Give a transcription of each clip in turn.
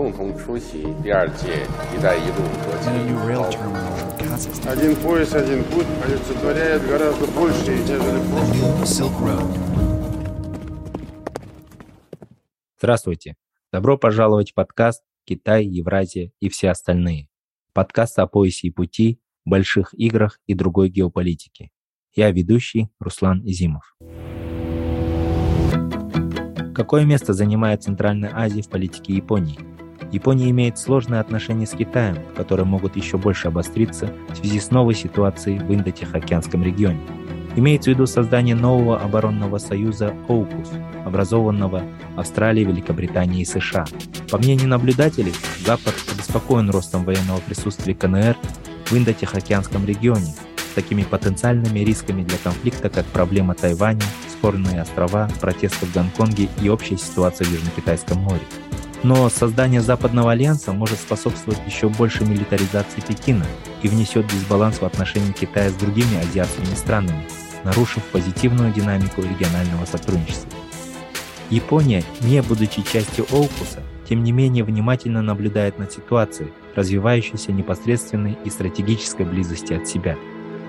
Один пояс, один путь олицетворяет гораздо больше, нежели прошлое. Здравствуйте! Добро пожаловать в подкаст «Китай, Евразия и все остальные». Подкаст о поясе и пути, больших играх и другой геополитике. Я ведущий Руслан Изимов. Какое место занимает Центральная Азия в политике Японии? Япония имеет сложные отношения с Китаем, которые могут еще больше обостриться в связи с новой ситуацией в Индо-Тихоокеанском регионе. Имеется в виду создание нового оборонного союза AUKUS, образованного Австралией, Великобританией и США. По мнению наблюдателей, Запад обеспокоен ростом военного присутствия КНР в Индо-Тихоокеанском регионе, с такими потенциальными рисками для конфликта, как проблема Тайваня, спорные острова, протесты в Гонконге и общая ситуация в Южно-Китайском море. Но создание Западного альянса может способствовать еще большей милитаризации Пекина и внесет дисбаланс в отношении Китая с другими азиатскими странами, нарушив позитивную динамику регионального сотрудничества. Япония, не будучи частью AUKUS, тем не менее внимательно наблюдает над ситуацией, развивающейся непосредственной и стратегической близости от себя.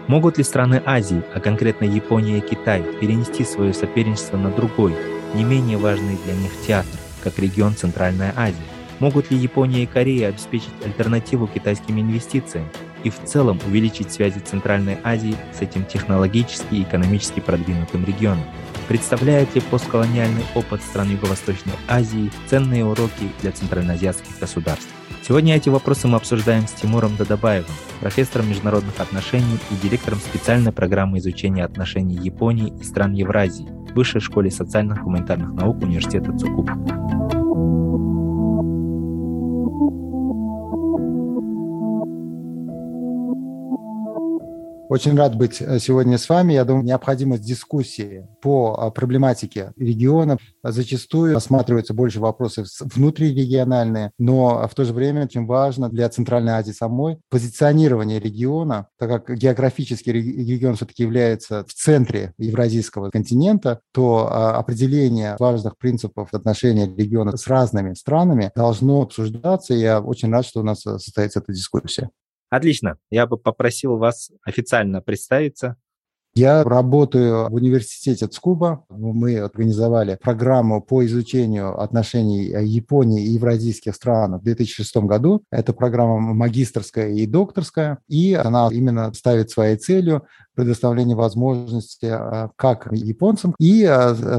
Могут ли страны Азии, а конкретно Япония и Китай, перенести свое соперничество на другой, не менее важный для них театр, как регион Центральная Азия? Могут ли Япония и Корея обеспечить альтернативу китайским инвестициям и в целом увеличить связи Центральной Азии с этим технологически и экономически продвинутым регионом? Представляет ли постколониальный опыт стран Юго-Восточной Азии ценные уроки для центральноазиатских государств? Сегодня эти вопросы мы обсуждаем с Тимуром Дадабаевым, профессором международных отношений и директором специальной программы изучения отношений Японии и стран Евразии в Высшей школе социальных и гуманитарных наук Университета Цукуба. Очень рад быть сегодня с вами. Я думаю, необходимость дискуссии по проблематике региона зачастую рассматриваются больше вопросы внутрирегиональные, но в то же время очень важно для Центральной Азии самой позиционирование региона, так как географический регион все-таки является в центре евразийского континента, то определение важных принципов отношения региона с разными странами должно обсуждаться. Я очень рад, что у нас состоится эта дискуссия. Отлично. Я бы попросил вас официально представиться. Я работаю в университете Цукуба. Мы организовали программу по изучению отношений Японии и евразийских стран в 2006 году. Это программа магистерская и докторская, и она именно ставит своей целью предоставление возможности как японцам и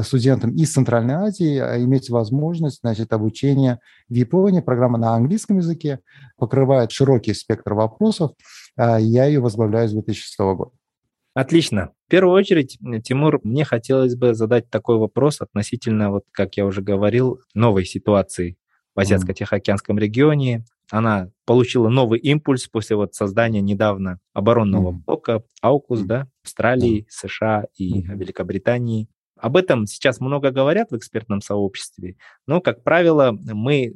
студентам из Центральной Азии иметь возможность, обучения в Японии. Программа на английском языке покрывает широкий спектр вопросов. Я ее возглавляю с 2006 года. Отлично. В первую очередь, Тимур, мне хотелось бы задать такой вопрос относительно, как я уже говорил, новой ситуации в Азиатско-Тихоокеанском регионе. Она получила новый импульс после создания недавно оборонного блока AUKUS, Австралии, США и Великобритании. Об этом сейчас много говорят в экспертном сообществе, но, как правило, мы,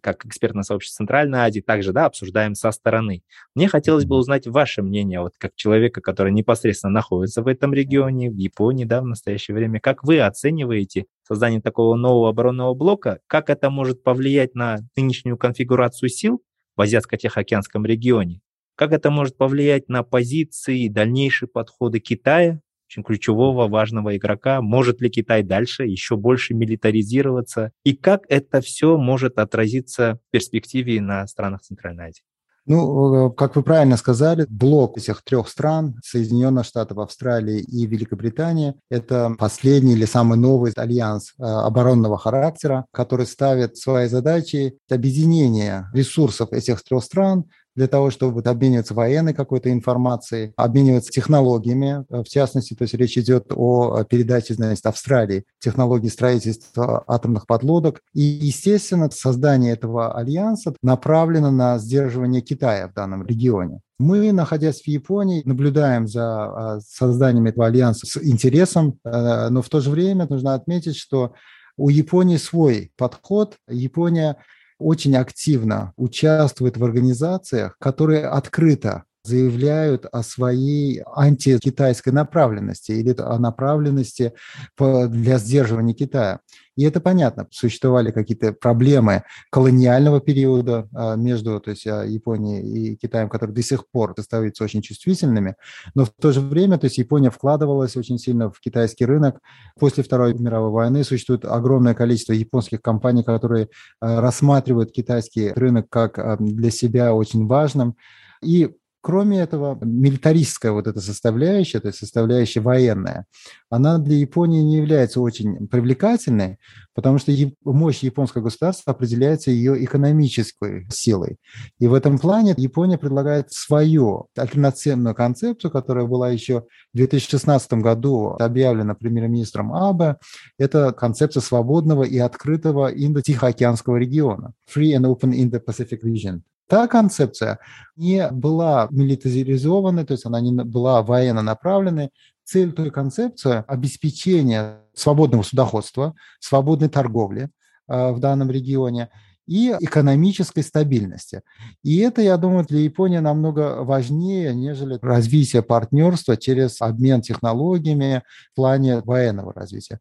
как экспертное сообщество Центральной Азии, также обсуждаем со стороны. Мне хотелось бы узнать ваше мнение, как человека, который непосредственно находится в этом регионе, в Японии, в настоящее время. Как вы оцениваете создание такого нового оборонного блока? Как это может повлиять на нынешнюю конфигурацию сил в Азиатско-Тихоокеанском регионе? Как это может повлиять на позиции и дальнейшие подходы Китая, очень ключевого, важного игрока? Может ли Китай дальше еще больше милитаризироваться? И как это все может отразиться в перспективе на странах Центральной Азии? Как вы правильно сказали, блок этих трех стран, Соединенных Штатов, Австралии и Великобритании, это последний или самый новый альянс оборонного характера, который ставит своей задачей объединение ресурсов этих трех стран для того, чтобы обмениваться военной какой-то информацией, обмениваться технологиями, в частности, то есть речь идет о передаче, Австралии технологий строительства атомных подлодок. И, естественно, создание этого альянса направлено на сдерживание Китая в данном регионе. Мы, находясь в Японии, наблюдаем за созданием этого альянса с интересом, но в то же время нужно отметить, что у Японии свой подход. Япония очень активно участвует в организациях, которые открыто заявляют о своей антикитайской направленности или о направленности для сдерживания Китая. И это понятно, существовали какие-то проблемы колониального периода между, то есть, Японией и Китаем, которые до сих пор остаются очень чувствительными, но в то же время, то есть, Япония вкладывалась очень сильно в китайский рынок. После Второй мировой войны существует огромное количество японских компаний, которые рассматривают китайский рынок как для себя очень важным. И кроме этого, милитаристская вот эта составляющая, то есть составляющая военная, она для Японии не является очень привлекательной, потому что мощь японского государства определяется ее экономической силой. И в этом плане Япония предлагает свою альтернативную концепцию, которая была еще в 2016 году объявлена премьер-министром Абэ. Это концепция свободного и открытого Индо-Тихоокеанского региона, Free and Open Indo-Pacific Region. Та концепция не была милитаризованной, то есть она не была военно направленной. Цель той концепции – обеспечение свободного судоходства, свободной торговли в данном регионе и экономической стабильности. И это, я думаю, для Японии намного важнее, нежели развитие партнерства через обмен технологиями в плане военного развития.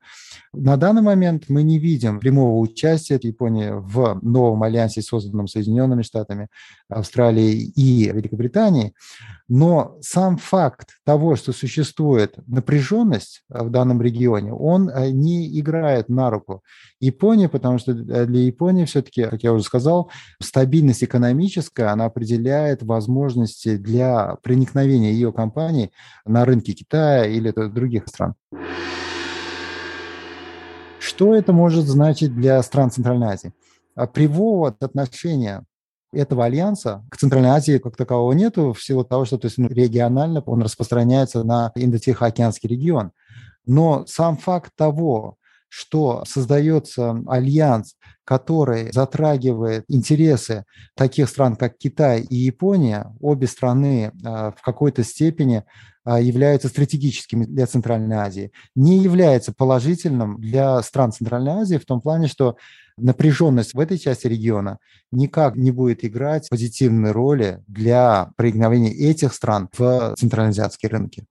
На данный момент мы не видим прямого участия Японии в новом альянсе, созданном Соединенными Штатами, Австралией и Великобританией. Но сам факт того, что существует напряженность в данном регионе, он не играет на руку Японии, потому что для Японии все-таки, как я уже сказал, стабильность экономическая, она определяет возможности для проникновения ее компаний на рынки Китая или других стран. Что это может значить для стран Центральной Азии? Привод отношения этого альянса к Центральной Азии как такового нету, в силу того, что, то есть, регионально он распространяется на Индо-Тихоокеанский регион. Но сам факт того, что создается альянс, который затрагивает интересы таких стран, как Китай и Япония, обе страны в какой-то степени являются стратегическими для Центральной Азии, не является положительным для стран Центральной Азии в том плане, что напряженность в этой части региона никак не будет играть позитивной роли для проникновения этих стран в центральноазиатские рынки.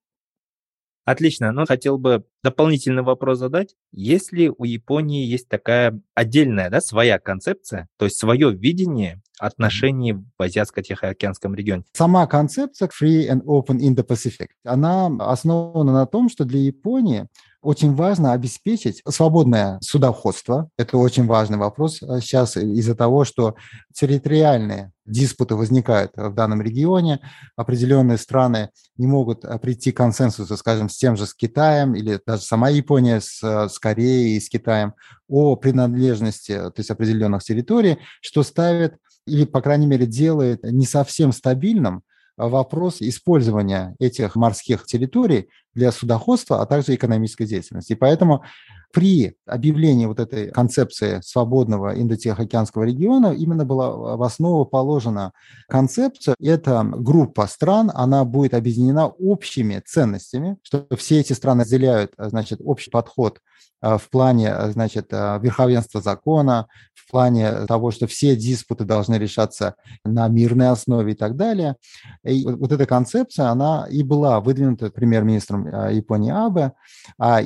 Отлично, но хотел бы дополнительный вопрос задать. Если у Японии есть такая отдельная, своя концепция, то есть свое видение отношений в Азиатско-Тихоокеанском регионе? Сама концепция Free and Open Indo-Pacific, она основана на том, что для Японии очень важно обеспечить свободное судоходство. Это очень важный вопрос сейчас из-за того, что территориальные диспуты возникают в данном регионе. Определенные страны не могут прийти к консенсусу, скажем, с тем же с Китаем или даже сама Япония с Кореей и с Китаем о принадлежности, то есть определенных территорий, что ставит или, по крайней мере, делает не совсем стабильным вопрос использования этих морских территорий для судоходства, а также экономической деятельности. И поэтому при объявлении вот этой концепции свободного Индо-Тихоокеанского региона именно была в основу положена концепция. Эта группа стран, она будет объединена общими ценностями, что все эти страны разделяют, общий подход в плане, верховенства закона, в плане того, что все диспуты должны решаться на мирной основе и так далее. И вот эта концепция, она и была выдвинута премьер-министром Японии Абэ,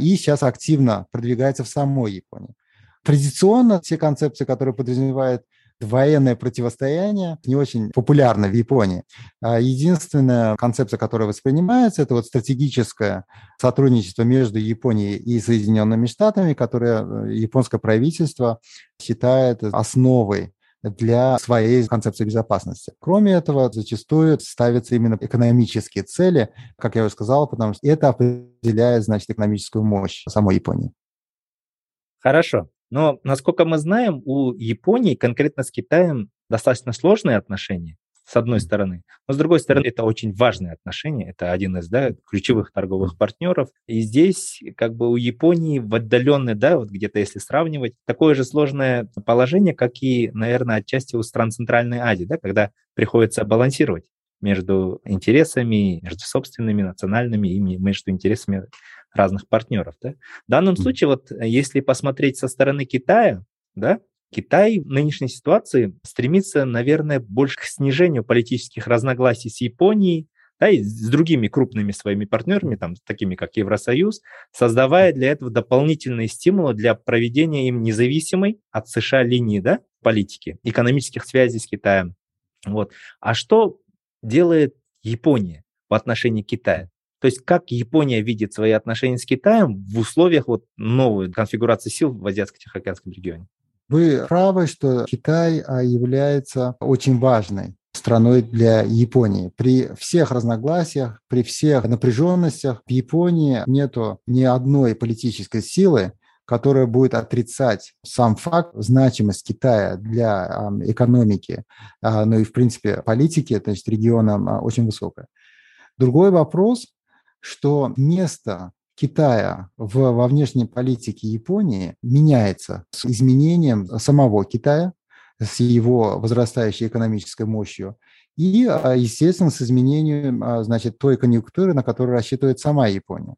и сейчас активно продвигается в самой Японии. Традиционно все концепции, которые подразумевают военное противостояние, не очень популярно в Японии. Единственная концепция, которая воспринимается, это стратегическое сотрудничество между Японией и Соединенными Штатами, которое японское правительство считает основой для своей концепции безопасности. Кроме этого, зачастую ставятся именно экономические цели, как я уже сказал, потому что это определяет, экономическую мощь самой Японии. Хорошо. Но, насколько мы знаем, у Японии конкретно с Китаем достаточно сложные отношения, с одной стороны. Но, с другой стороны, это очень важные отношения. Это один из ключевых торговых партнеров. И здесь у Японии в отдаленной, где-то если сравнивать, такое же сложное положение, как и, наверное, отчасти у стран Центральной Азии, когда приходится балансировать между интересами, между собственными, национальными и между интересами разных партнеров. В данном случае, если посмотреть со стороны Китая, Китай в нынешней ситуации стремится, наверное, больше к снижению политических разногласий с Японией, да, и с другими крупными своими партнерами, там, такими как Евросоюз, создавая для этого дополнительные стимулы для проведения им независимой от США линии, да, политики, экономических связей с Китаем. Вот. А что делает Япония в отношении Китая? То есть как Япония видит свои отношения с Китаем в условиях вот новой конфигурации сил в Азиатско-Тихоокеанском регионе? Вы правы, что Китай является очень важной страной для Японии. При всех разногласиях, при всех напряженностях в Японии нету ни одной политической силы, которая будет отрицать сам факт значимость Китая для экономики, ну и в принципе политики, то есть региона очень высокая. Другой вопрос, что место Китая во внешней политике Японии меняется с изменением самого Китая, с его возрастающей экономической мощью и, естественно, с изменением, значит, той конъюнктуры, на которую рассчитывает сама Япония.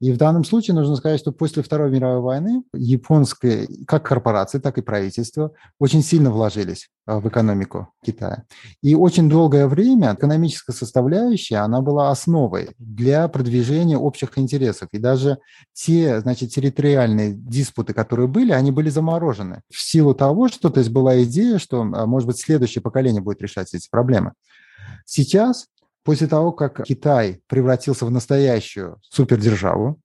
И в данном случае нужно сказать, что после Второй мировой войны японские как корпорации, так и правительства очень сильно вложились в экономику Китая. И очень долгое время экономическая составляющая, она была основой для продвижения общих интересов. И даже те, значит, территориальные диспуты, которые были, они были заморожены в силу того, что, то есть, была идея, что, может быть, следующее поколение будет решать эти проблемы. Сейчас, после того, как Китай превратился в настоящую супердержаву,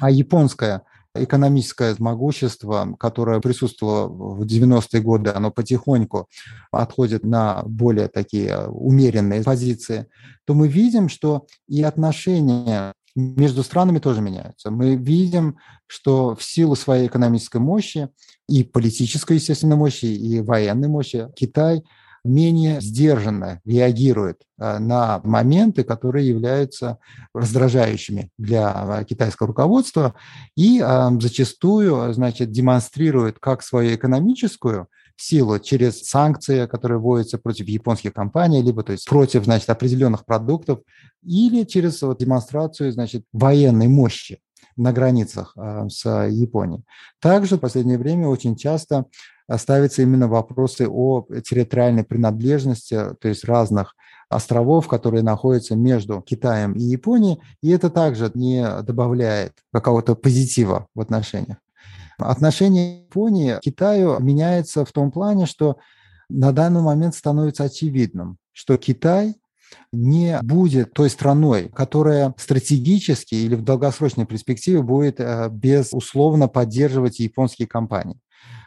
а японское экономическое могущество, которое присутствовало в 90-е годы, оно потихоньку отходит на более такие умеренные позиции, то мы видим, что и отношения между странами тоже меняются. Мы видим, что в силу своей экономической мощи и политической, естественно, мощи, и военной мощи Китай – менее сдержанно реагирует на моменты, которые являются раздражающими для китайского руководства и зачастую, значит, демонстрирует как свою экономическую силу через санкции, которые вводятся против японских компаний, либо, то есть, против, значит, определенных продуктов, или через вот демонстрацию, значит, военной мощи на границах с Японией. Также в последнее время очень часто ставятся именно вопросы о территориальной принадлежности, то есть разных островов, которые находятся между Китаем и Японией, и это также не добавляет какого-то позитива в отношениях. Отношение Японии к Китаю меняется в том плане, что на данный момент становится очевидным, что Китай не будет той страной, которая стратегически или в долгосрочной перспективе будет безусловно поддерживать японские компании.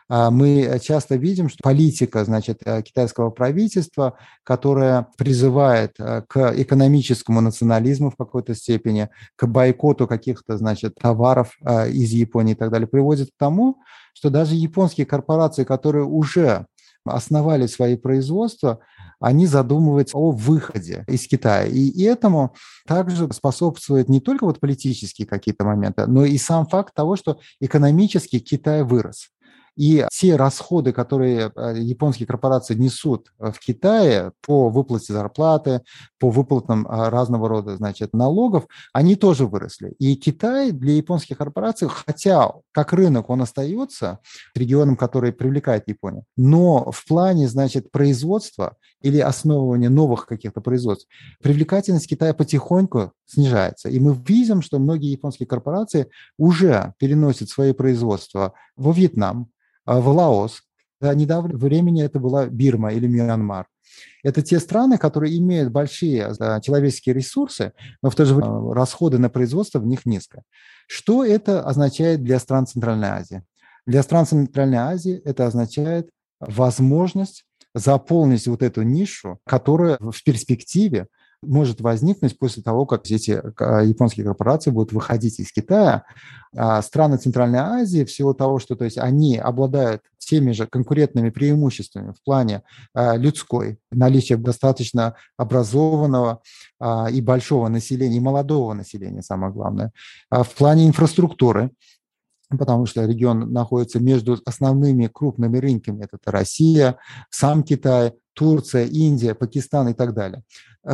Мы часто видим, что политика, значит, китайского правительства, которая призывает к экономическому национализму в какой-то степени, к бойкоту каких-то, значит, товаров из Японии и так далее, приводит к тому, что даже японские корпорации, которые уже основали свои производства, они задумываются о выходе из Китая. И этому также способствуют не только вот политические какие-то моменты, но и сам факт того, что экономически Китай вырос. И те расходы, которые японские корпорации несут в Китае по выплате зарплаты, по выплатам разного рода, значит, налогов, они тоже выросли. И Китай для японских корпораций, хотя как рынок он остается регионом, который привлекает Японию, но в плане, значит, производства или основывания новых каких-то производств привлекательность Китая потихоньку снижается. И мы видим, что многие японские корпорации уже переносят свои производства во Вьетнам, в Лаос. До недавнего времени это была Бирма или Мьянмар. Это те страны, которые имеют большие человеческие ресурсы, но в то же время расходы на производство в них низко. Что это означает для стран Центральной Азии? Для стран Центральной Азии это означает возможность заполнить вот эту нишу, которая в перспективе может возникнуть после того, как эти японские корпорации будут выходить из Китая. А страны Центральной Азии, в силу того, что, то есть, они обладают теми же конкурентными преимуществами в плане людской, наличия достаточно образованного и большого населения, и молодого населения, самое главное, в плане инфраструктуры, потому что регион находится между основными крупными рынками. Это Россия, сам Китай, Турция, Индия, Пакистан и так далее.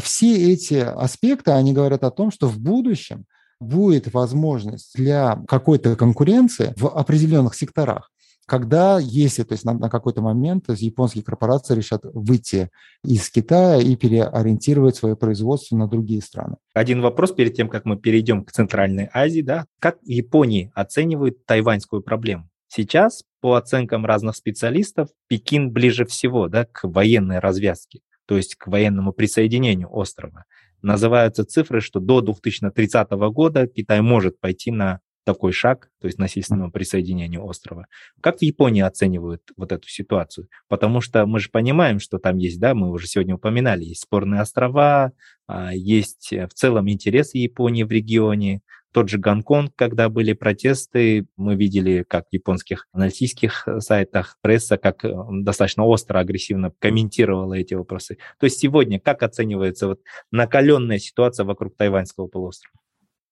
Все эти аспекты, они говорят о том, что в будущем будет возможность для какой-то конкуренции в определенных секторах. Когда, если, то есть на какой-то момент японские корпорации решат выйти из Китая и переориентировать свое производство на другие страны. Один вопрос перед тем, как мы перейдем к Центральной Азии, да? Как в Японии оценивают тайваньскую проблему? Сейчас, по оценкам разных специалистов, Пекин ближе всего, да, к военной развязке, то есть к военному присоединению острова. Называются цифры, что до 2030 года Китай может пойти на такой шаг, то есть насильственного присоединения острова. Как в Японии оценивают вот эту ситуацию? Потому что мы же понимаем, что там есть, да, мы уже сегодня упоминали, есть спорные острова, есть в целом интересы Японии в регионе. Тот же Гонконг, когда были протесты, мы видели, как в японских аналитических сайтах пресса, как достаточно остро, агрессивно комментировала эти вопросы. То есть сегодня как оценивается вот накаленная ситуация вокруг тайваньского полуострова?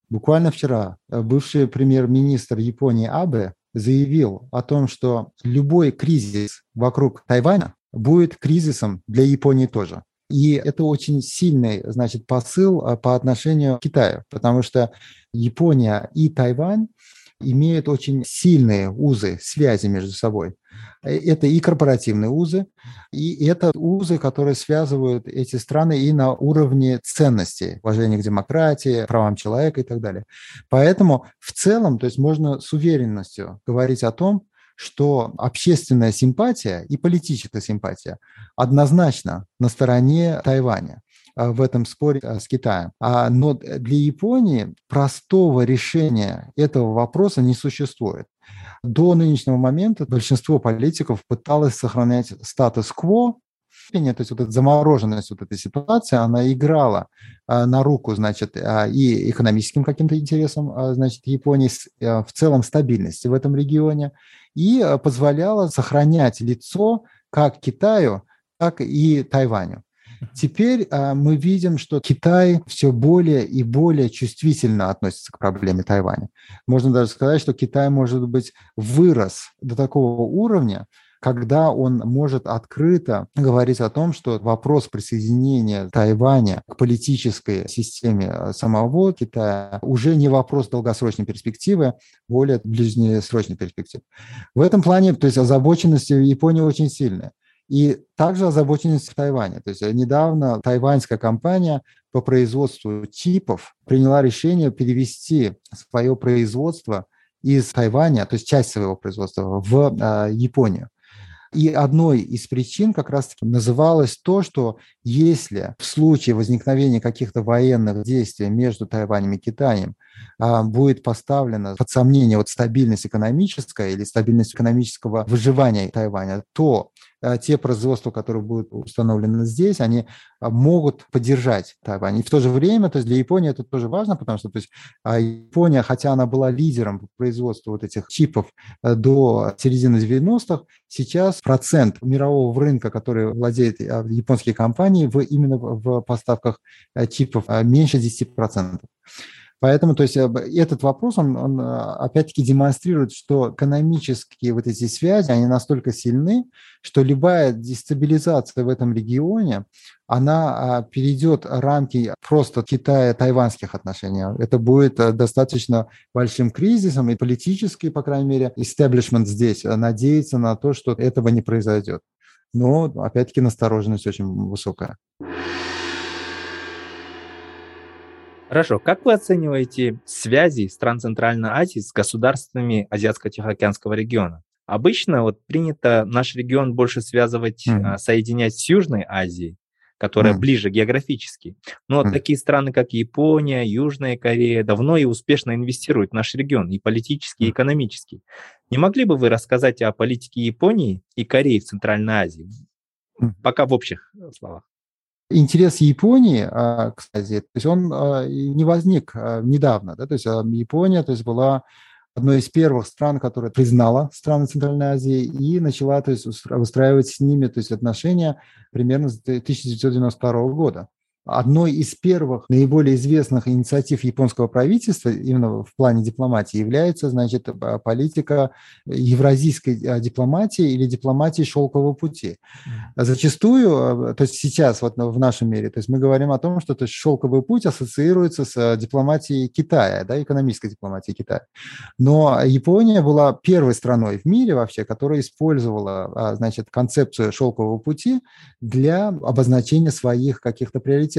Буквально вчера бывший премьер-министр Японии Абэ заявил о том, что любой кризис вокруг Тайваня будет кризисом для Японии тоже. И это очень сильный, значит, посыл по отношению к Китаю, потому что Япония и Тайвань имеют очень сильные узы, связи между собой. Это и корпоративные узы, и это узы, которые связывают эти страны и на уровне ценностей, уважения к демократии, правам человека и так далее. Поэтому в целом, то есть можно с уверенностью говорить о том, что общественная симпатия и политическая симпатия однозначно на стороне Тайваня в этом споре с Китаем. Но для Японии простого решения этого вопроса не существует. До нынешнего момента большинство политиков пыталось сохранять статус-кво, то есть вот эта замороженность вот этой ситуации, она играла на руку, значит, и экономическим каким-то интересам, значит, Японии, в целом стабильности в этом регионе, и позволяла сохранять лицо как Китаю, так и Тайваню. Теперь мы видим, что Китай все более и более чувствительно относится к проблеме Тайваня. Можно даже сказать, что Китай, может быть, вырос до такого уровня, когда он может открыто говорить о том, что вопрос присоединения Тайваня к политической системе самого Китая уже не вопрос долгосрочной перспективы, более ближнесрочной перспективы. В этом плане, то есть озабоченность в Японии очень сильная. И также озабоченность в Тайване. То есть недавно тайваньская компания по производству чипов приняла решение перевести свое производство из Тайваня, то есть часть своего производства, в Японию. И одной из причин как раз-таки называлось то, что если в случае возникновения каких-то военных действий между Тайванем и Китаем будет поставлена под сомнение вот стабильность экономическая или стабильность экономического выживания Тайваня, то те производства, которые будут установлены здесь, они могут поддержать Тайвань. И в то же время, то есть для Японии это тоже важно, потому что, то есть, Япония, хотя она была лидером по производству вот этих чипов до середины 90-х, сейчас процент мирового рынка, который владеет японские компании, именно в поставках чипов меньше 10%. Поэтому, то есть, этот вопрос, он опять-таки демонстрирует, что экономические вот эти связи, они настолько сильны, что любая дестабилизация в этом регионе, она перейдет рамки просто Китая-тайваньских отношений. Это будет достаточно большим кризисом, и политический, по крайней мере, истеблишмент здесь надеется на то, что этого не произойдет. Но, опять-таки, настороженность очень высокая. Хорошо. Как вы оцениваете связи стран Центральной Азии с государствами Азиатско-Тихоокеанского региона? Обычно вот принято наш регион больше связывать, соединять с Южной Азией, которая ближе географически. Но такие страны, как Япония, Южная Корея, давно и успешно инвестируют в наш регион, и политически, и экономически. Не могли бы вы рассказать о политике Японии и Кореи в Центральной Азии? Пока в общих словах. Интерес Японии, кстати, то есть он не возник недавно. Да? То есть Япония, то есть, была одной из первых стран, которая признала страны Центральной Азии и начала, то есть, выстраивать с ними, то есть, отношения примерно с 1992 года. Одной из первых наиболее известных инициатив японского правительства именно в плане дипломатии является, значит, политика евразийской дипломатии или дипломатии шелкового пути. Зачастую, то есть сейчас вот в нашем мире, то есть мы говорим о том, что то есть шелковый путь ассоциируется с дипломатией Китая, да, экономической дипломатией Китая. Но Япония была первой страной в мире вообще, которая использовала, значит, концепцию шелкового пути для обозначения своих каких-то приоритетов.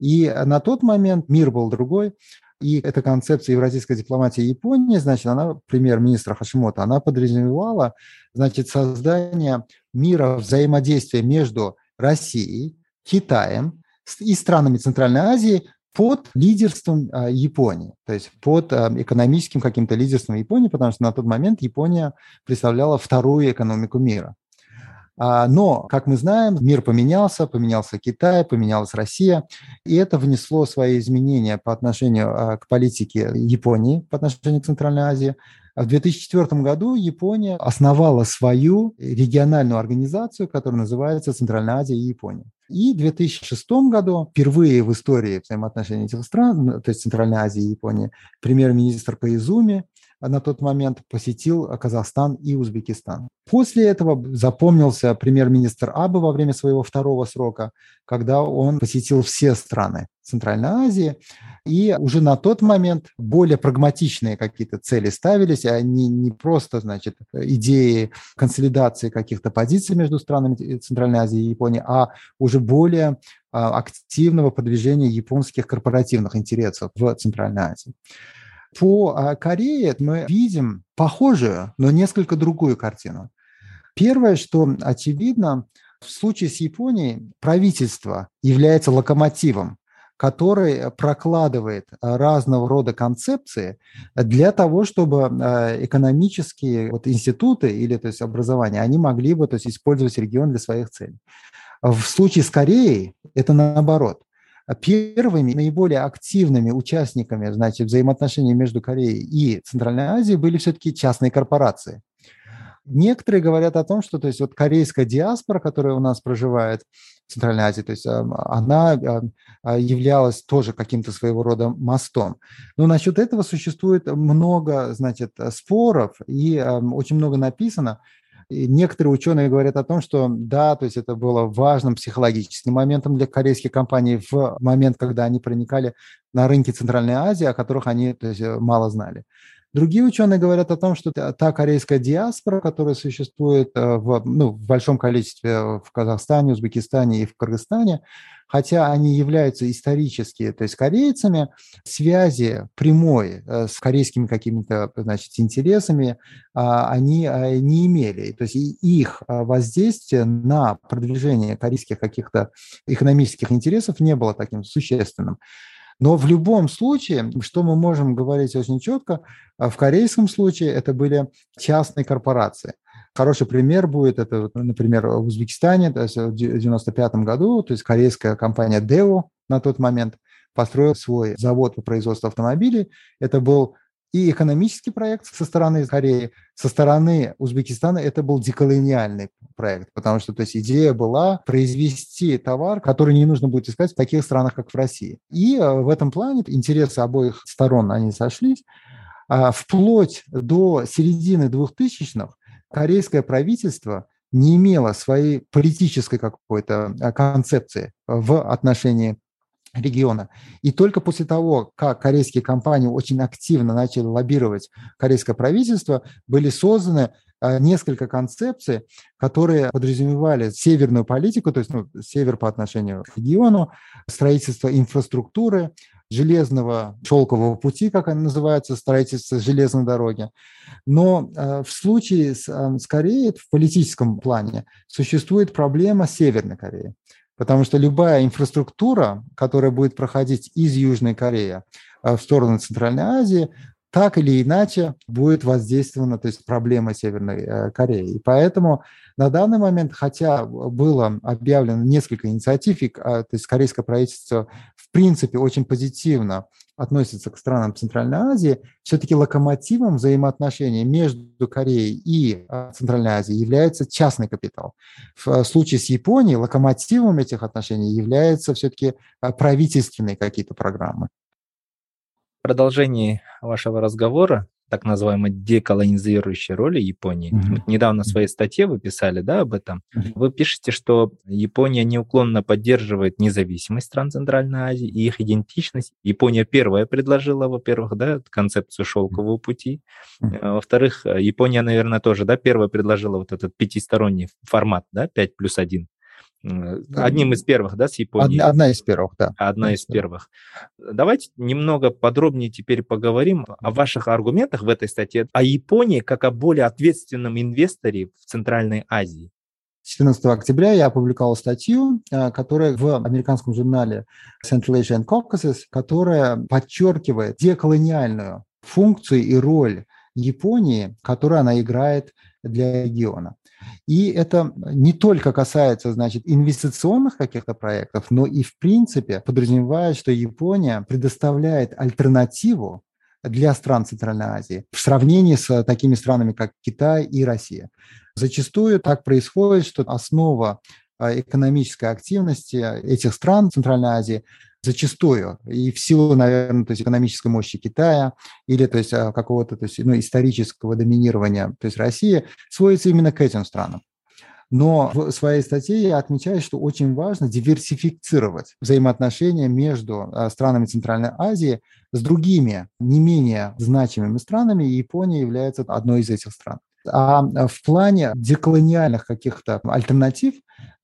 И на тот момент мир был другой, и эта концепция евразийской дипломатии Японии, значит, она, премьер-министра Хасимото, она подразумевала, значит, создание мира взаимодействия между Россией, Китаем и странами Центральной Азии под лидерством Японии, то есть под экономическим каким-то лидерством Японии, потому что на тот момент Япония представляла вторую экономику мира. Но, как мы знаем, мир поменялся, поменялся Китай, поменялась Россия, и это внесло свои изменения по отношению к политике Японии, по отношению к Центральной Азии. В 2004 году Япония основала свою региональную организацию, которая называется «Центральная Азия и Япония». И в 2006 году впервые в истории взаимоотношений этих стран, то есть Центральной Азии и Японии, премьер-министр Коидзуми на тот момент посетил Казахстан и Узбекистан. После этого запомнился премьер-министр Абэ во время своего второго срока, когда он посетил все страны Центральной Азии, и уже на тот момент более прагматичные какие-то цели ставились, а не просто, значит, идеи консолидации каких-то позиций между странами Центральной Азии и Японии, а уже более активного продвижения японских корпоративных интересов в Центральной Азии. По Корее мы видим похожую, но несколько другую картину. Первое, что очевидно, в случае с Японией правительство является локомотивом, который прокладывает разного рода концепции для того, чтобы экономические вот институты или, то есть, образование, они могли бы, то есть, использовать регион для своих целей. В случае с Кореей это наоборот. Первыми, наиболее активными участниками, значит, взаимоотношений между Кореей и Центральной Азией были все-таки частные корпорации. Некоторые говорят о том, что, то есть, вот корейская диаспора, которая у нас проживает в Центральной Азии, то есть она являлась тоже каким-то своего рода мостом. Но насчет этого существует много, значит, споров и очень много написано. И некоторые ученые говорят о том, что да, то есть это было важным психологическим моментом для корейских компаний в момент, когда они проникали на рынки Центральной Азии, о которых они, то есть, мало знали. Другие ученые говорят о том, что та корейская диаспора, которая существует в большом количестве в Казахстане, Узбекистане и в Кыргызстане, хотя они являются исторически, то есть, корейцами, связи прямой с корейскими какими-то, значит, интересами они не имели. То есть их воздействие на продвижение корейских каких-то экономических интересов не было таким существенным. Но в любом случае, что мы можем говорить очень четко, в корейском случае это были частные корпорации. Хороший пример будет, это, например, в Узбекистане, то есть в 1995 году, то есть корейская компания Daewoo на тот момент построила свой завод по производству автомобилей. Это был и экономический проект со стороны Кореи, со стороны Узбекистана это был деколониальный проект, потому что, то есть, идея была произвести товар, который не нужно будет искать в таких странах, как в России. И в этом плане интересы обоих сторон, они сошлись. Вплоть до середины 2000-х корейское правительство не имело своей политической какой-то концепции в отношении региона. И только после того, как корейские компании очень активно начали лоббировать корейское правительство, были созданы несколько концепций, которые подразумевали северную политику, то есть, север по отношению к региону, строительство инфраструктуры, железного шелкового пути, как они называются, строительство железной дороги. Но в случае с Кореей в политическом плане существует проблема Северной Кореи. Потому что любая инфраструктура, которая будет проходить из Южной Кореи в сторону Центральной Азии, так или иначе будет воздействована, то есть проблема Северной Кореи. И поэтому на данный момент, хотя было объявлено несколько инициатив, и, то есть корейское правительство в принципе очень позитивно относится к странам Центральной Азии, все-таки локомотивом взаимоотношений между Кореей и Центральной Азией является частный капитал. В случае с Японией локомотивом этих отношений являются все-таки правительственные какие-то программы. В продолжении вашего разговора, так называемой деколонизирующей роли Японии, вот недавно в своей статье вы писали, да, об этом, вы пишете, что Япония неуклонно поддерживает независимость стран Центральной Азии и их идентичность. Япония первая предложила, во-первых, да, концепцию шелкового пути, во-вторых, Япония, наверное, тоже, да, первая предложила вот этот пятисторонний формат, да, 5+1. Одним из первых, да, с Японией? Одна из первых, да. Одна из первых. Давайте немного подробнее теперь поговорим о ваших аргументах в этой статье, о Японии как о более ответственном инвесторе в Центральной Азии. 14 октября я опубликовал статью, которая в американском журнале Central Asia and Caucasus, которая подчеркивает деколониальную функцию и роль Японии, которую она играет для региона. И это не только касается, значит, инвестиционных каких-то проектов, но и, в принципе, подразумевает, что Япония предоставляет альтернативу для стран Центральной Азии в сравнении с такими странами, как Китай и Россия. Зачастую так происходит, что основа экономической активности этих стран Центральной Азии зачастую, и в силу, наверное, то есть экономической мощи Китая или то есть какого-то, то есть, ну, исторического доминирования, то есть России, сводится именно к этим странам. Но в своей статье я отмечаю, что очень важно диверсифицировать взаимоотношения между странами Центральной Азии с другими не менее значимыми странами, и Япония является одной из этих стран. А в плане деколониальных каких-то альтернатив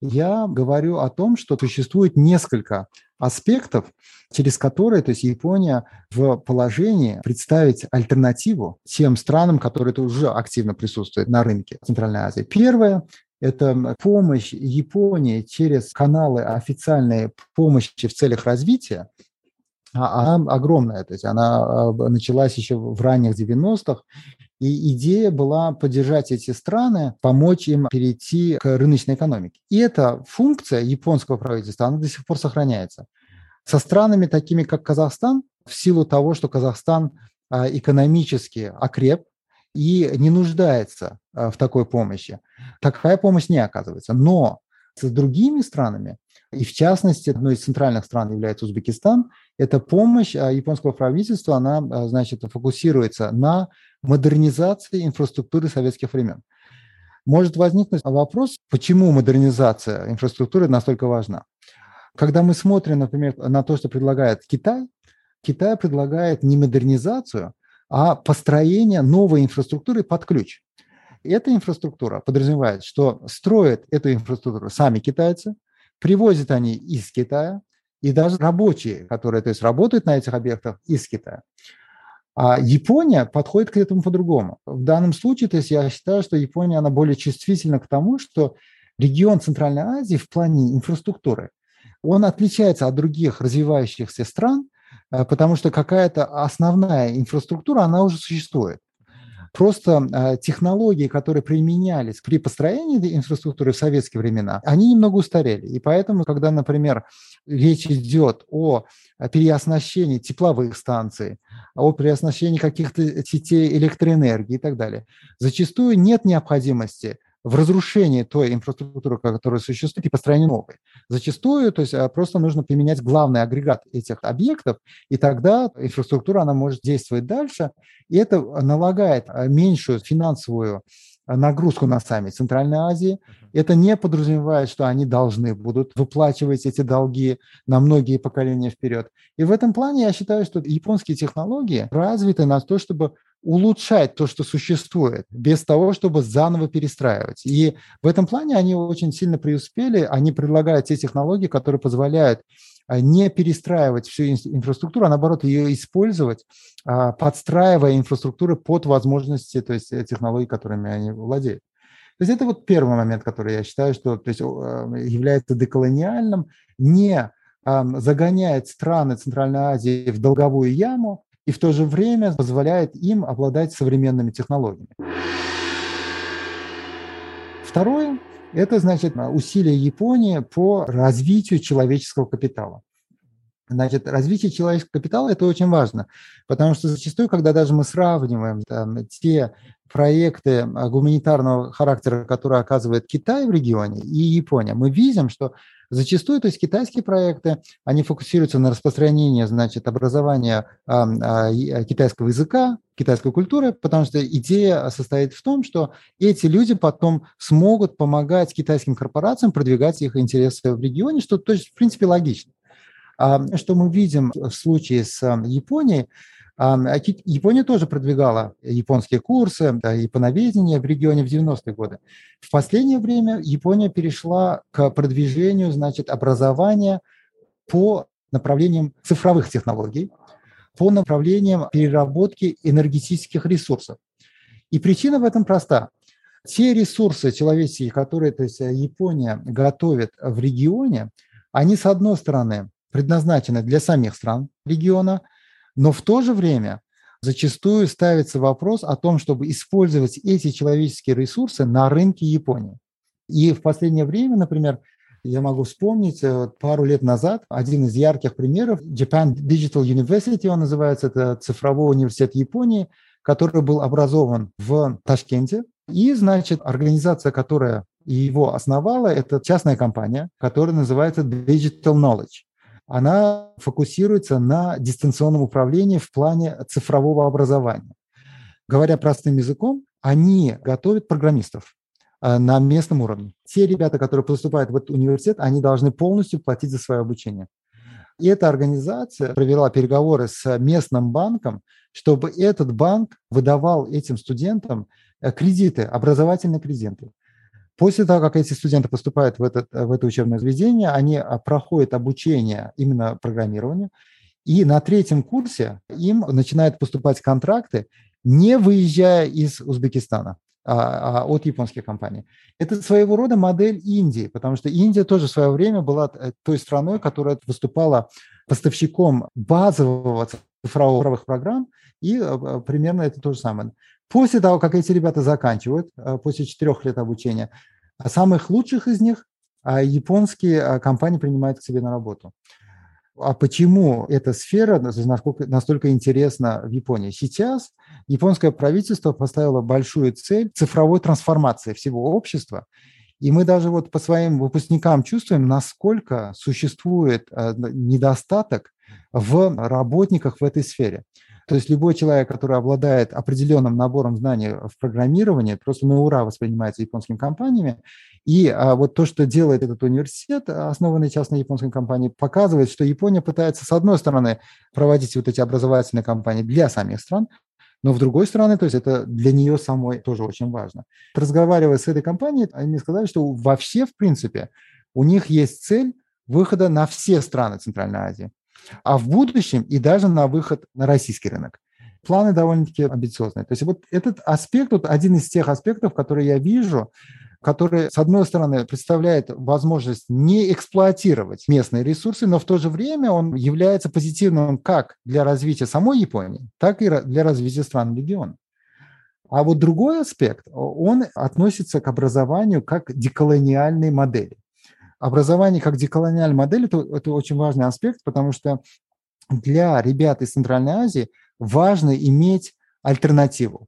я говорю о том, что существует несколько аспектов, через которые, то есть Япония в положении представить альтернативу тем странам, которые уже активно присутствуют на рынке Центральной Азии. Первое – это помощь Японии через каналы официальной помощи в целях развития. Она огромная, то есть она началась еще в ранних 90-х, и идея была поддержать эти страны, помочь им перейти к рыночной экономике. И эта функция японского правительства, она до сих пор сохраняется. Со странами такими, как Казахстан, в силу того, что Казахстан экономически окреп и не нуждается в такой помощи, такая помощь не оказывается. Но с другими странами, и в частности, одной из центральных стран является Узбекистан, эта помощь японского правительства, она, значит, фокусируется на модернизации инфраструктуры советских времен. Может возникнуть вопрос, почему модернизация инфраструктуры настолько важна. Когда мы смотрим, например, на то, что предлагает Китай, Китай предлагает не модернизацию, а построение новой инфраструктуры под ключ. Эта инфраструктура подразумевает, что строят эту инфраструктуру сами китайцы, привозят они из Китая, и даже рабочие, которые, то есть, работают на этих объектах, из Китая. А Япония подходит к этому по-другому. В данном случае, то есть, я считаю, что Япония, она более чувствительна к тому, что регион Центральной Азии в плане инфраструктуры, он отличается от других развивающихся стран, потому что какая-то основная инфраструктура, она уже существует. Просто технологии, которые применялись при построении инфраструктуры в советские времена, они немного устарели. И поэтому, когда, например, речь идет о переоснащении тепловых станций, о переоснащении каких-то сетей электроэнергии и так далее, зачастую нет необходимости в разрушении той инфраструктуры, которая существует, и построении новой. Зачастую, то есть, просто нужно применять главный агрегат этих объектов, и тогда инфраструктура, она может действовать дальше, и это налагает меньшую финансовую нагрузку на сами Центральной Азии. Это не подразумевает, что они должны будут выплачивать эти долги на многие поколения вперед. И в этом плане я считаю, что японские технологии развиты на то, чтобы улучшать то, что существует, без того, чтобы заново перестраивать. И в этом плане они очень сильно преуспели. Они предлагают те технологии, которые позволяют не перестраивать всю инфраструктуру, а наоборот ее использовать, подстраивая инфраструктуру под возможности, то есть технологий, которыми они владеют. То есть это вот первый момент, который я считаю, что, то есть, является деколониальным, не загоняет страны Центральной Азии в долговую яму, и в то же время позволяет им обладать современными технологиями. Второе – это, значит, усилия Японии по развитию человеческого капитала. Значит, развитие человеческого капитала – это очень важно, потому что зачастую, когда даже мы сравниваем те проекты гуманитарного характера, которые оказывает Китай в регионе и Япония, мы видим, что зачастую, то есть китайские проекты, они фокусируются на распространении, значит, образования китайского языка, китайской культуры, потому что идея состоит в том, что эти люди потом смогут помогать китайским корпорациям продвигать их интересы в регионе, что, то есть, в принципе, логично. Что мы видим в случае с Японией, Япония тоже продвигала японские курсы, да, японоведение в регионе в 90-е годы. В последнее время Япония перешла к продвижению, значит, образования по направлениям цифровых технологий, по направлениям переработки энергетических ресурсов. И причина в этом проста. Те ресурсы человеческие, которые, то есть, Япония готовит в регионе, они, с одной стороны, предназначены для самих стран региона, но в то же время зачастую ставится вопрос о том, чтобы использовать эти человеческие ресурсы на рынке Японии. И в последнее время, например, я могу вспомнить, пару лет назад один из ярких примеров, Japan Digital University, он называется, это цифровой университет Японии, который был образован в Ташкенте. И, значит, организация, которая его основала, это частная компания, которая называется Digital Knowledge. Она фокусируется на дистанционном управлении в плане цифрового образования. Говоря простым языком, они готовят программистов на местном уровне. Те ребята, которые поступают в этот университет, они должны полностью платить за свое обучение. И эта организация провела переговоры с местным банком, чтобы этот банк выдавал этим студентам кредиты, образовательные кредиты. После того, как эти студенты поступают в это учебное заведение, они проходят обучение именно программированию, и на третьем курсе им начинают поступать контракты, не выезжая из Узбекистана, от японских компаний. Это своего рода модель Индии, потому что Индия тоже в свое время была той страной, которая выступала поставщиком базового цифровых программ, и примерно это то же самое. После того, как эти ребята заканчивают, после 4 лет обучения, самых лучших из них японские компании принимают к себе на работу. А почему эта сфера настолько интересна в Японии? Сейчас японское правительство поставило большую цель цифровой трансформации всего общества. И мы даже вот по своим выпускникам чувствуем, насколько существует недостаток в работниках в этой сфере. То есть любой человек, который обладает определенным набором знаний в программировании, просто на ура воспринимается японскими компаниями. И вот то, что делает этот университет, основанный частной японской компанией, показывает, что Япония пытается, с одной стороны, проводить вот эти образовательные кампании для самих стран, но, с другой стороны, то есть это для нее самой тоже очень важно. Разговаривая с этой компанией, они сказали, что вообще, в принципе, у них есть цель выхода на все страны Центральной Азии, а в будущем и даже на выход на российский рынок. Планы довольно-таки амбициозные. То есть вот этот аспект, вот один из тех аспектов, которые я вижу, который, с одной стороны, представляет возможность не эксплуатировать местные ресурсы, но в то же время он является позитивным как для развития самой Японии, так и для развития стран региона. А вот другой аспект, он относится к образованию как деколониальной модели. Образование как деколониальная модель – это очень важный аспект, потому что для ребят из Центральной Азии важно иметь альтернативу.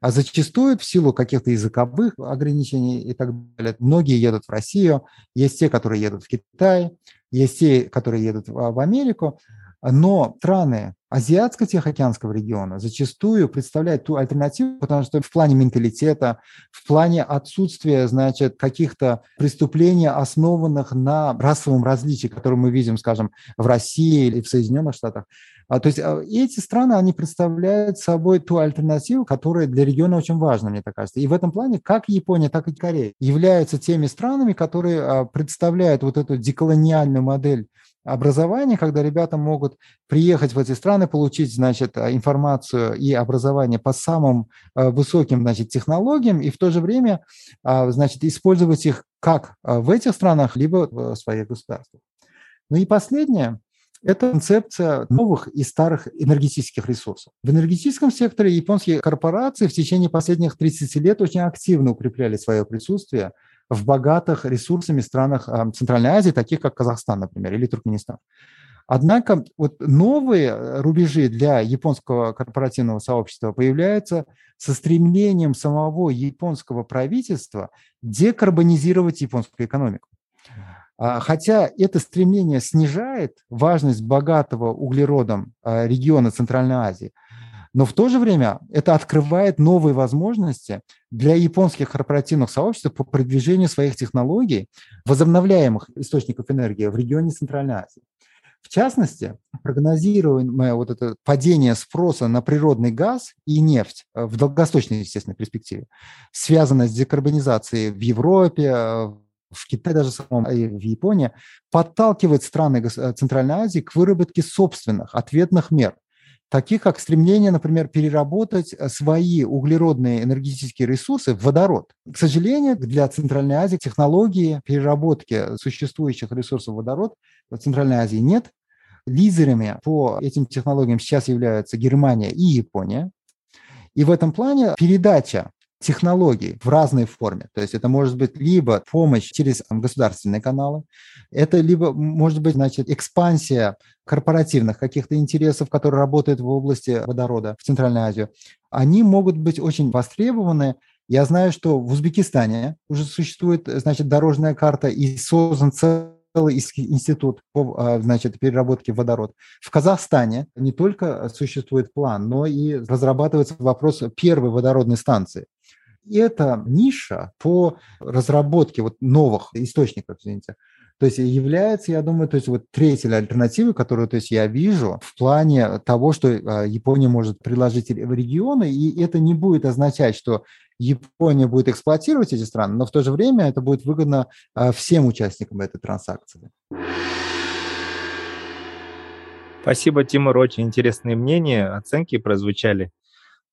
А зачастую в силу каких-то языковых ограничений и так далее многие едут в Россию, есть те, которые едут в Китай, есть те, которые едут в Америку, но страны Азиатско-Тихоокеанского региона зачастую представляют ту альтернативу, потому что в плане менталитета, в плане отсутствия, значит, каких-то преступлений, основанных на расовом различии, которые мы видим, скажем, в России или в Соединенных Штатах. То есть эти страны, они представляют собой ту альтернативу, которая для региона очень важна, мне так кажется. И в этом плане как Япония, так и Корея являются теми странами, которые представляют вот эту деколониальную модель образование, когда ребята могут приехать в эти страны, получить, значит, информацию и образование по самым высоким, значит, технологиям, и в то же время, значит, использовать их как в этих странах, либо в своих государствах. Ну и последнее, Это концепция новых и старых энергетических ресурсов. В энергетическом секторе японские корпорации в течение последних 30 лет очень активно укрепляли свое присутствие в богатых ресурсами странах Центральной Азии, таких как Казахстан, например, или Туркменистан. Однако вот новые рубежи для японского корпоративного сообщества появляются со стремлением самого японского правительства декарбонизировать японскую экономику. Хотя это стремление снижает важность богатого углеродом региона Центральной Азии, но в то же время это открывает новые возможности для японских корпоративных сообществ по продвижению своих технологий, возобновляемых источников энергии в регионе Центральной Азии. В частности, прогнозируемое вот это падение спроса на природный газ и нефть в долгосрочной, естественно, перспективе связано с декарбонизацией в Европе, в Китае, даже самом, и в Японии, подталкивает страны Центральной Азии к выработке собственных ответных мер, таких как стремление, например, переработать свои углеродные энергетические ресурсы в водород. К сожалению, для Центральной Азии технологии переработки существующих ресурсов водород в Центральной Азии нет. Лидерами по этим технологиям сейчас являются Германия и Япония. И в этом плане передача технологий в разной форме. То есть это может быть либо помощь через государственные каналы, это либо может быть, значит, экспансия корпоративных каких-то интересов, которые работают в области водорода в Центральной Азии. Они могут быть очень востребованы. Я знаю, что в Узбекистане уже существует, значит, дорожная карта и создан целый институт по, значит, переработке водорода. В Казахстане не только существует план, но и разрабатывается вопрос первой водородной станции. И эта ниша по разработке вот новых источников, извините, то есть является, я думаю, то есть вот третьей альтернативой, которую, то есть, я вижу в плане того, что Япония может предложить в регионы, и это не будет означать, что Япония будет эксплуатировать эти страны, но в то же время это будет выгодно всем участникам этой транзакции. Спасибо, Тимур, очень интересные мнения, оценки прозвучали.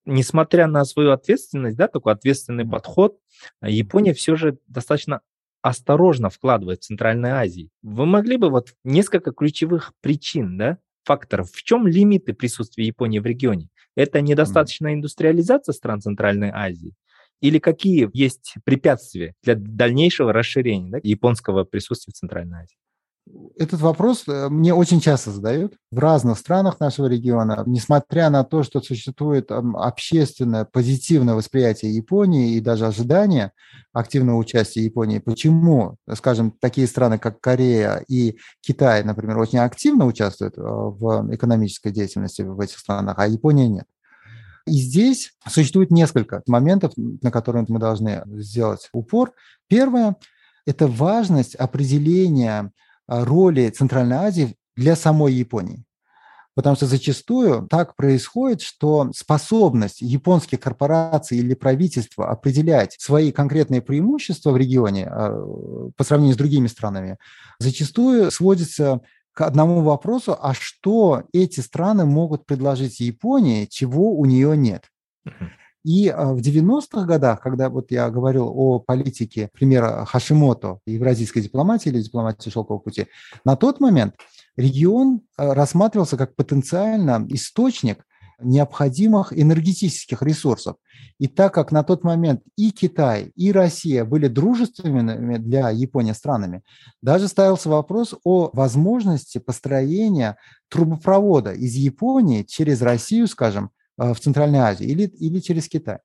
Несмотря на свою ответственность, да, такой ответственный подход, Япония все же достаточно осторожно вкладывает в Центральную Азию. Вы могли бы вот несколько ключевых причин, да, факторов, в чем лимиты присутствия Японии в регионе? Это недостаточная индустриализация стран Центральной Азии? Или какие есть препятствия для дальнейшего расширения, да, японского присутствия в Центральной Азии? Этот вопрос мне очень часто задают в разных странах нашего региона. Несмотря на то, что существует общественное позитивное восприятие Японии и даже ожидание активного участия Японии, почему, скажем, такие страны, как Корея и Китай, например, очень активно участвуют в экономической деятельности в этих странах, а Япония нет. И здесь существует несколько моментов, на которые мы должны сделать упор. Первое – это важность определения роли Центральной Азии для самой Японии. Потому что зачастую так происходит, что способность японских корпораций или правительства определять свои конкретные преимущества в регионе по сравнению с другими странами зачастую сводится к одному вопросу, а что эти страны могут предложить Японии, чего у нее нет. И в 90-х годах, когда вот я говорил о политике примера Хасимото, евразийской дипломатии или дипломатии шелкового пути, на тот момент регион рассматривался как потенциально источник необходимых энергетических ресурсов. И так как на тот момент и Китай, и Россия были дружественными для Японии странами, даже ставился вопрос о возможности построения трубопровода из Японии через Россию, скажем, в Центральной Азии или через Китай.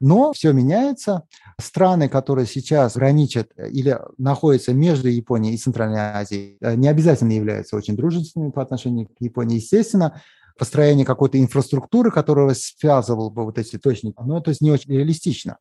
Но все меняется. Страны, которые сейчас граничат или находятся между Японией и Центральной Азией, не обязательно являются очень дружественными по отношению к Японии. Естественно, построение какой-то инфраструктуры, которая связывала бы вот эти точки, оно, то есть, не очень реалистично.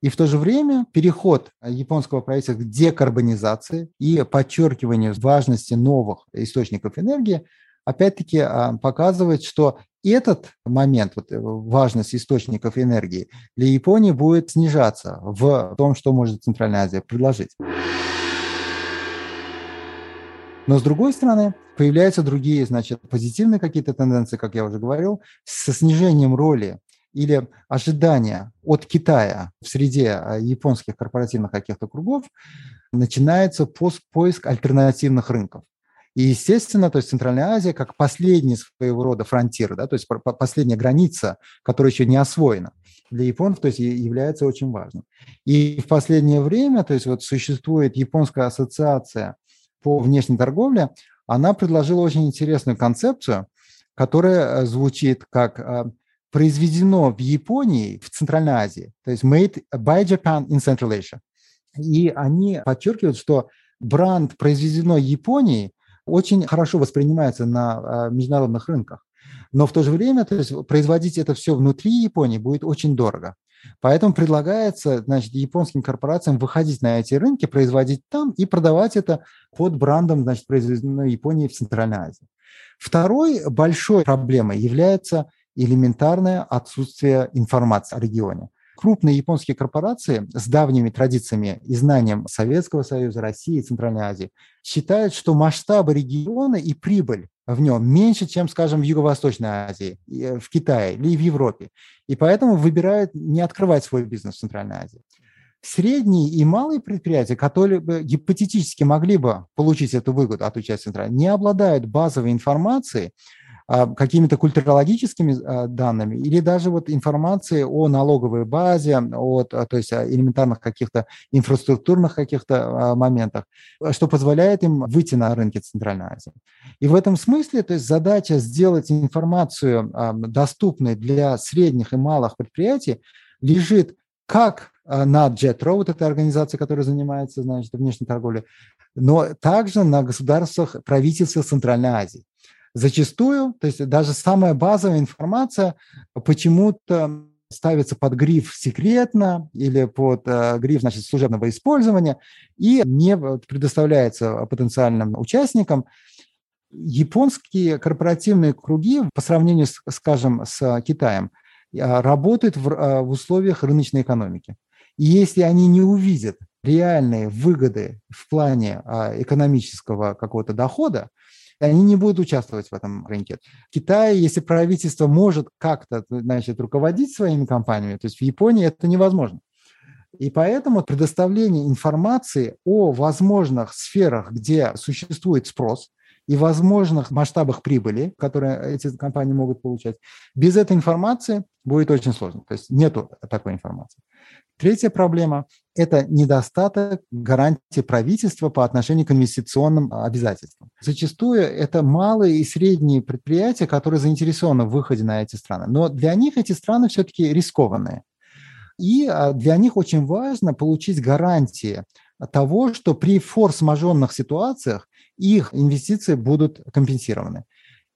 И в то же время переход японского правительства к декарбонизации и подчеркиванию важности новых источников энергии опять-таки показывает, что этот момент, вот, важность источников энергии для Японии будет снижаться в том, что может Центральная Азия предложить. Но, с другой стороны, появляются другие, значит, позитивные какие-то тенденции, как я уже говорил, со снижением роли или ожидания от Китая в среде японских корпоративных каких-то кругов начинается поиск альтернативных рынков. И, естественно, то есть Центральная Азия как последний своего рода фронтир, да, то есть последняя граница, которая еще не освоена для японцев, то есть является очень важным. И в последнее время, то есть вот существует Японская ассоциация по внешней торговле, она предложила очень интересную концепцию, которая звучит как «произведено в Японии, в Центральной Азии», то есть «made by Japan in Central Asia». И они подчеркивают, что бренд «произведено Японией» очень хорошо воспринимается на международных рынках. Но в то же время, то есть производить это все внутри Японии будет очень дорого. Поэтому предлагается, значит, японским корпорациям выходить на эти рынки, производить там и продавать это под брендом, значит, произведено Японии в Центральной Азии. Второй большой проблемой является элементарное отсутствие информации о регионе. Крупные японские корпорации с давними традициями и знанием Советского Союза, России и Центральной Азии считают, что масштабы региона и прибыль в нем меньше, чем, скажем, в Юго-Восточной Азии, в Китае или в Европе. И поэтому выбирают не открывать свой бизнес в Центральной Азии. Средние и малые предприятия, которые бы гипотетически могли бы получить эту выгоду от участия в Центральной, не обладают базовой информацией, какими-то культурологическими данными или даже вот информации о налоговой базе, то есть элементарных каких-то инфраструктурных каких-то моментах, что позволяет им выйти на рынки Центральной Азии. И в этом смысле, то есть задача сделать информацию доступной для средних и малых предприятий лежит как на JETRO, вот эта организация, которая занимается, значит, внешней торговлей, но также на государствах, правительствах Центральной Азии. Зачастую, то есть даже самая базовая информация почему-то ставится под гриф «секретно» или под гриф, значит, «служебного использования» и не предоставляется потенциальным участникам. Японские корпоративные круги по сравнению, скажем, с Китаем работают в условиях рыночной экономики. И если они не увидят реальные выгоды в плане экономического какого-то дохода, они не будут участвовать в этом рынке. В Китае, если правительство может как-то, значит, руководить своими компаниями, то есть в Японии это невозможно. И поэтому предоставление информации о возможных сферах, где существует спрос, и возможных масштабах прибыли, которые эти компании могут получать, без этой информации будет очень сложно. То есть нету такой информации. Третья проблема – это недостаток гарантии правительства по отношению к инвестиционным обязательствам. Зачастую это малые и средние предприятия, которые заинтересованы в выходе на эти страны. Но для них эти страны все-таки рискованные. И для них очень важно получить гарантии того, что при форс-мажорных ситуациях их инвестиции будут компенсированы.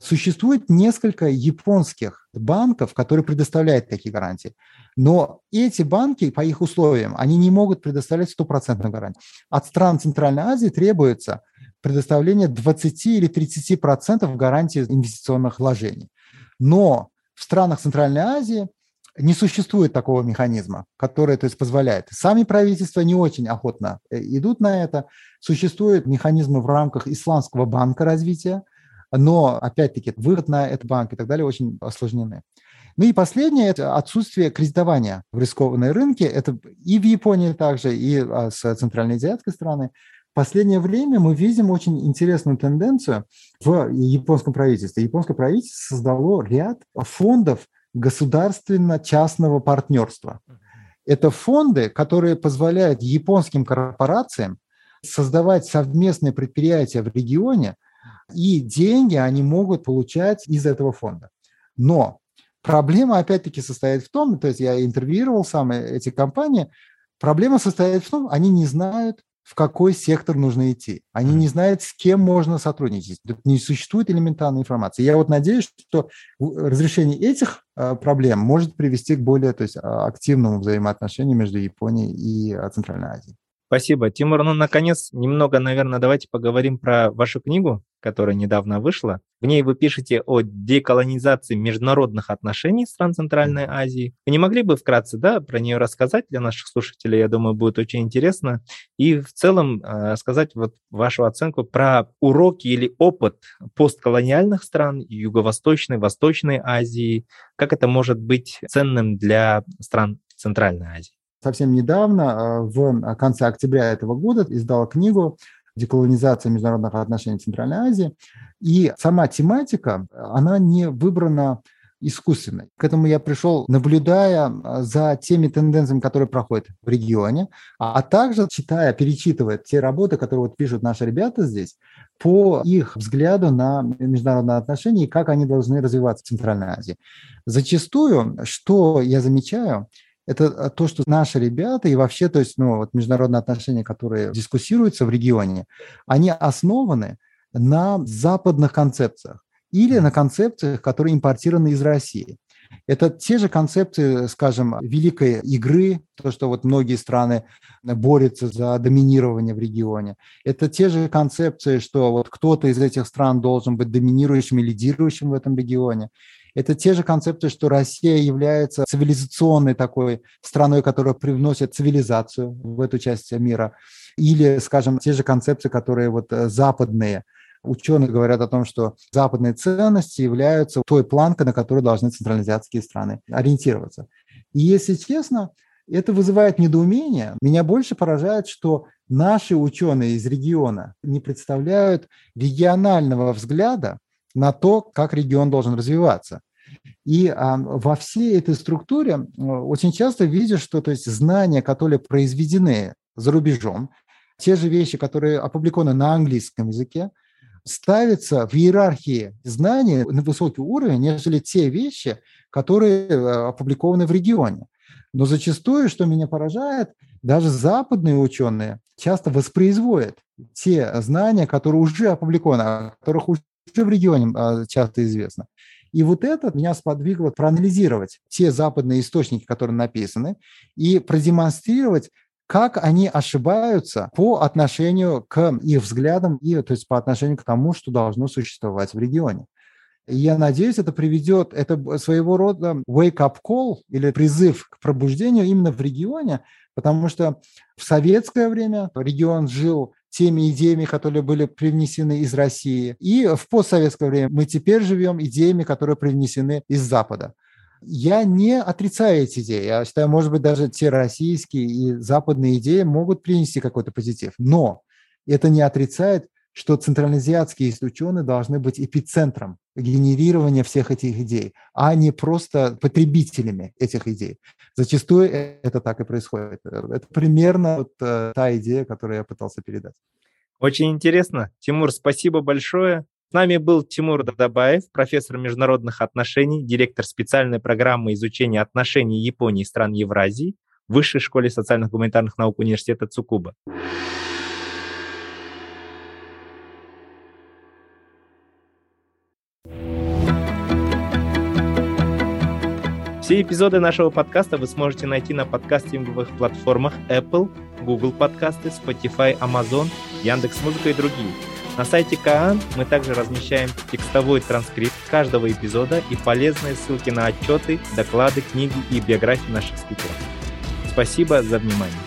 Существует несколько японских банков, которые предоставляют такие гарантии. Но эти банки, по их условиям, они не могут предоставлять 100% гарантии. От стран Центральной Азии требуется предоставление 20 или 30% гарантии инвестиционных вложений. Но в странах Центральной Азии не существует такого механизма, который, то есть, позволяет. Сами правительства не очень охотно идут на это. Существуют механизмы в рамках Исландского банка развития, но, опять-таки, выход на этот банк и так далее очень осложнены. Ну и последнее – это отсутствие кредитования в рискованные рынки. Это и в Японии также, и с центральноазиатской страны. В последнее время мы видим очень интересную тенденцию в японском правительстве. Японское правительство создало ряд фондов государственно-частного партнерства. Это фонды, которые позволяют японским корпорациям создавать совместные предприятия в регионе, и деньги они могут получать из этого фонда. Но проблема, опять-таки, состоит в том, то есть я интервьюировал сам эти компании, проблема состоит в том, они не знают, в какой сектор нужно идти. Они не знают, с кем можно сотрудничать. Не существует элементарной информации. Я вот надеюсь, что разрешение этих проблем может привести к более, то есть, активному взаимоотношению между Японией и Центральной Азией. Спасибо, Тимур. Ну, наконец, немного, наверное, давайте поговорим про вашу книгу, которая недавно вышла. В ней вы пишете о деколонизации международных отношений стран Центральной Азии. Вы не могли бы вкратце, да, про нее рассказать для наших слушателей? Я думаю, будет очень интересно. И в целом сказать вот вашу оценку про уроки или опыт постколониальных стран Юго-Восточной, Восточной Азии. Как это может быть ценным для стран Центральной Азии? Совсем недавно, в конце октября этого года, издала книгу деколонизация международных отношений в Центральной Азии. И сама тематика, она не выбрана искусственной. К этому я пришел, наблюдая за теми тенденциями, которые проходят в регионе, а также читая, перечитывая те работы, которые вот пишут наши ребята здесь, по их взгляду на международные отношения и как они должны развиваться в Центральной Азии. Зачастую, что я замечаю, это то, что наши ребята и вообще, то есть, вот международные отношения, которые дискуссируются в регионе, они основаны на западных концепциях или на концепциях, которые импортированы из России. Это те же концепции, скажем, великой игры, то, что вот многие страны борются за доминирование в регионе. Это те же концепции, что вот кто-то из этих стран должен быть доминирующим и лидирующим в этом регионе. Это те же концепции, что Россия является цивилизационной такой страной, которая привносит цивилизацию в эту часть мира. Или, скажем, те же концепции, которые вот западные. Ученые говорят о том, что западные ценности являются той планкой, на которую должны центральноазиатские страны ориентироваться. И, если честно, это вызывает недоумение. Меня больше поражает, что наши ученые из региона не представляют регионального взгляда на то, как регион должен развиваться. И во всей этой структуре очень часто видишь, что то есть знания, которые произведены за рубежом, те же вещи, которые опубликованы на английском языке, ставится в иерархии знаний на высокий уровень, нежели те вещи, которые опубликованы в регионе. Но зачастую, что меня поражает, даже западные ученые часто воспроизводят те знания, которые уже опубликованы, о которых уже в регионе часто известно. И вот это меня сподвигло проанализировать те западные источники, которые написаны, и продемонстрировать, как они ошибаются по отношению к их взглядам и, то есть, по отношению к тому, что должно существовать в регионе. И я надеюсь, это приведет, это своего рода wake-up call или призыв к пробуждению именно в регионе, потому что в советское время регион жил теми идеями, которые были привнесены из России, и в постсоветское время мы теперь живем идеями, которые привнесены из Запада. Я не отрицаю эти идеи. Я считаю, может быть, даже те российские и западные идеи могут принести какой-то позитив. Но это не отрицает, что центральноазиатские ученые должны быть эпицентром генерирования всех этих идей, а не просто потребителями этих идей. Зачастую это так и происходит. Это примерно та идея, которую я пытался передать. Очень интересно. Тимур, спасибо большое. С нами был Тимур Дадабаев, профессор международных отношений, директор специальной программы изучения отношений Японии и стран Евразии в Высшей школе социальных и гуманитарных наук Университета Цукуба. Все эпизоды нашего подкаста вы сможете найти на подкастинговых платформах Apple, Google подкасты, Spotify, Amazon, Яндекс.Музыка и другие. На сайте КААН мы также размещаем текстовой транскрипт каждого эпизода и полезные ссылки на отчеты, доклады, книги и биографии наших спикеров. Спасибо за внимание.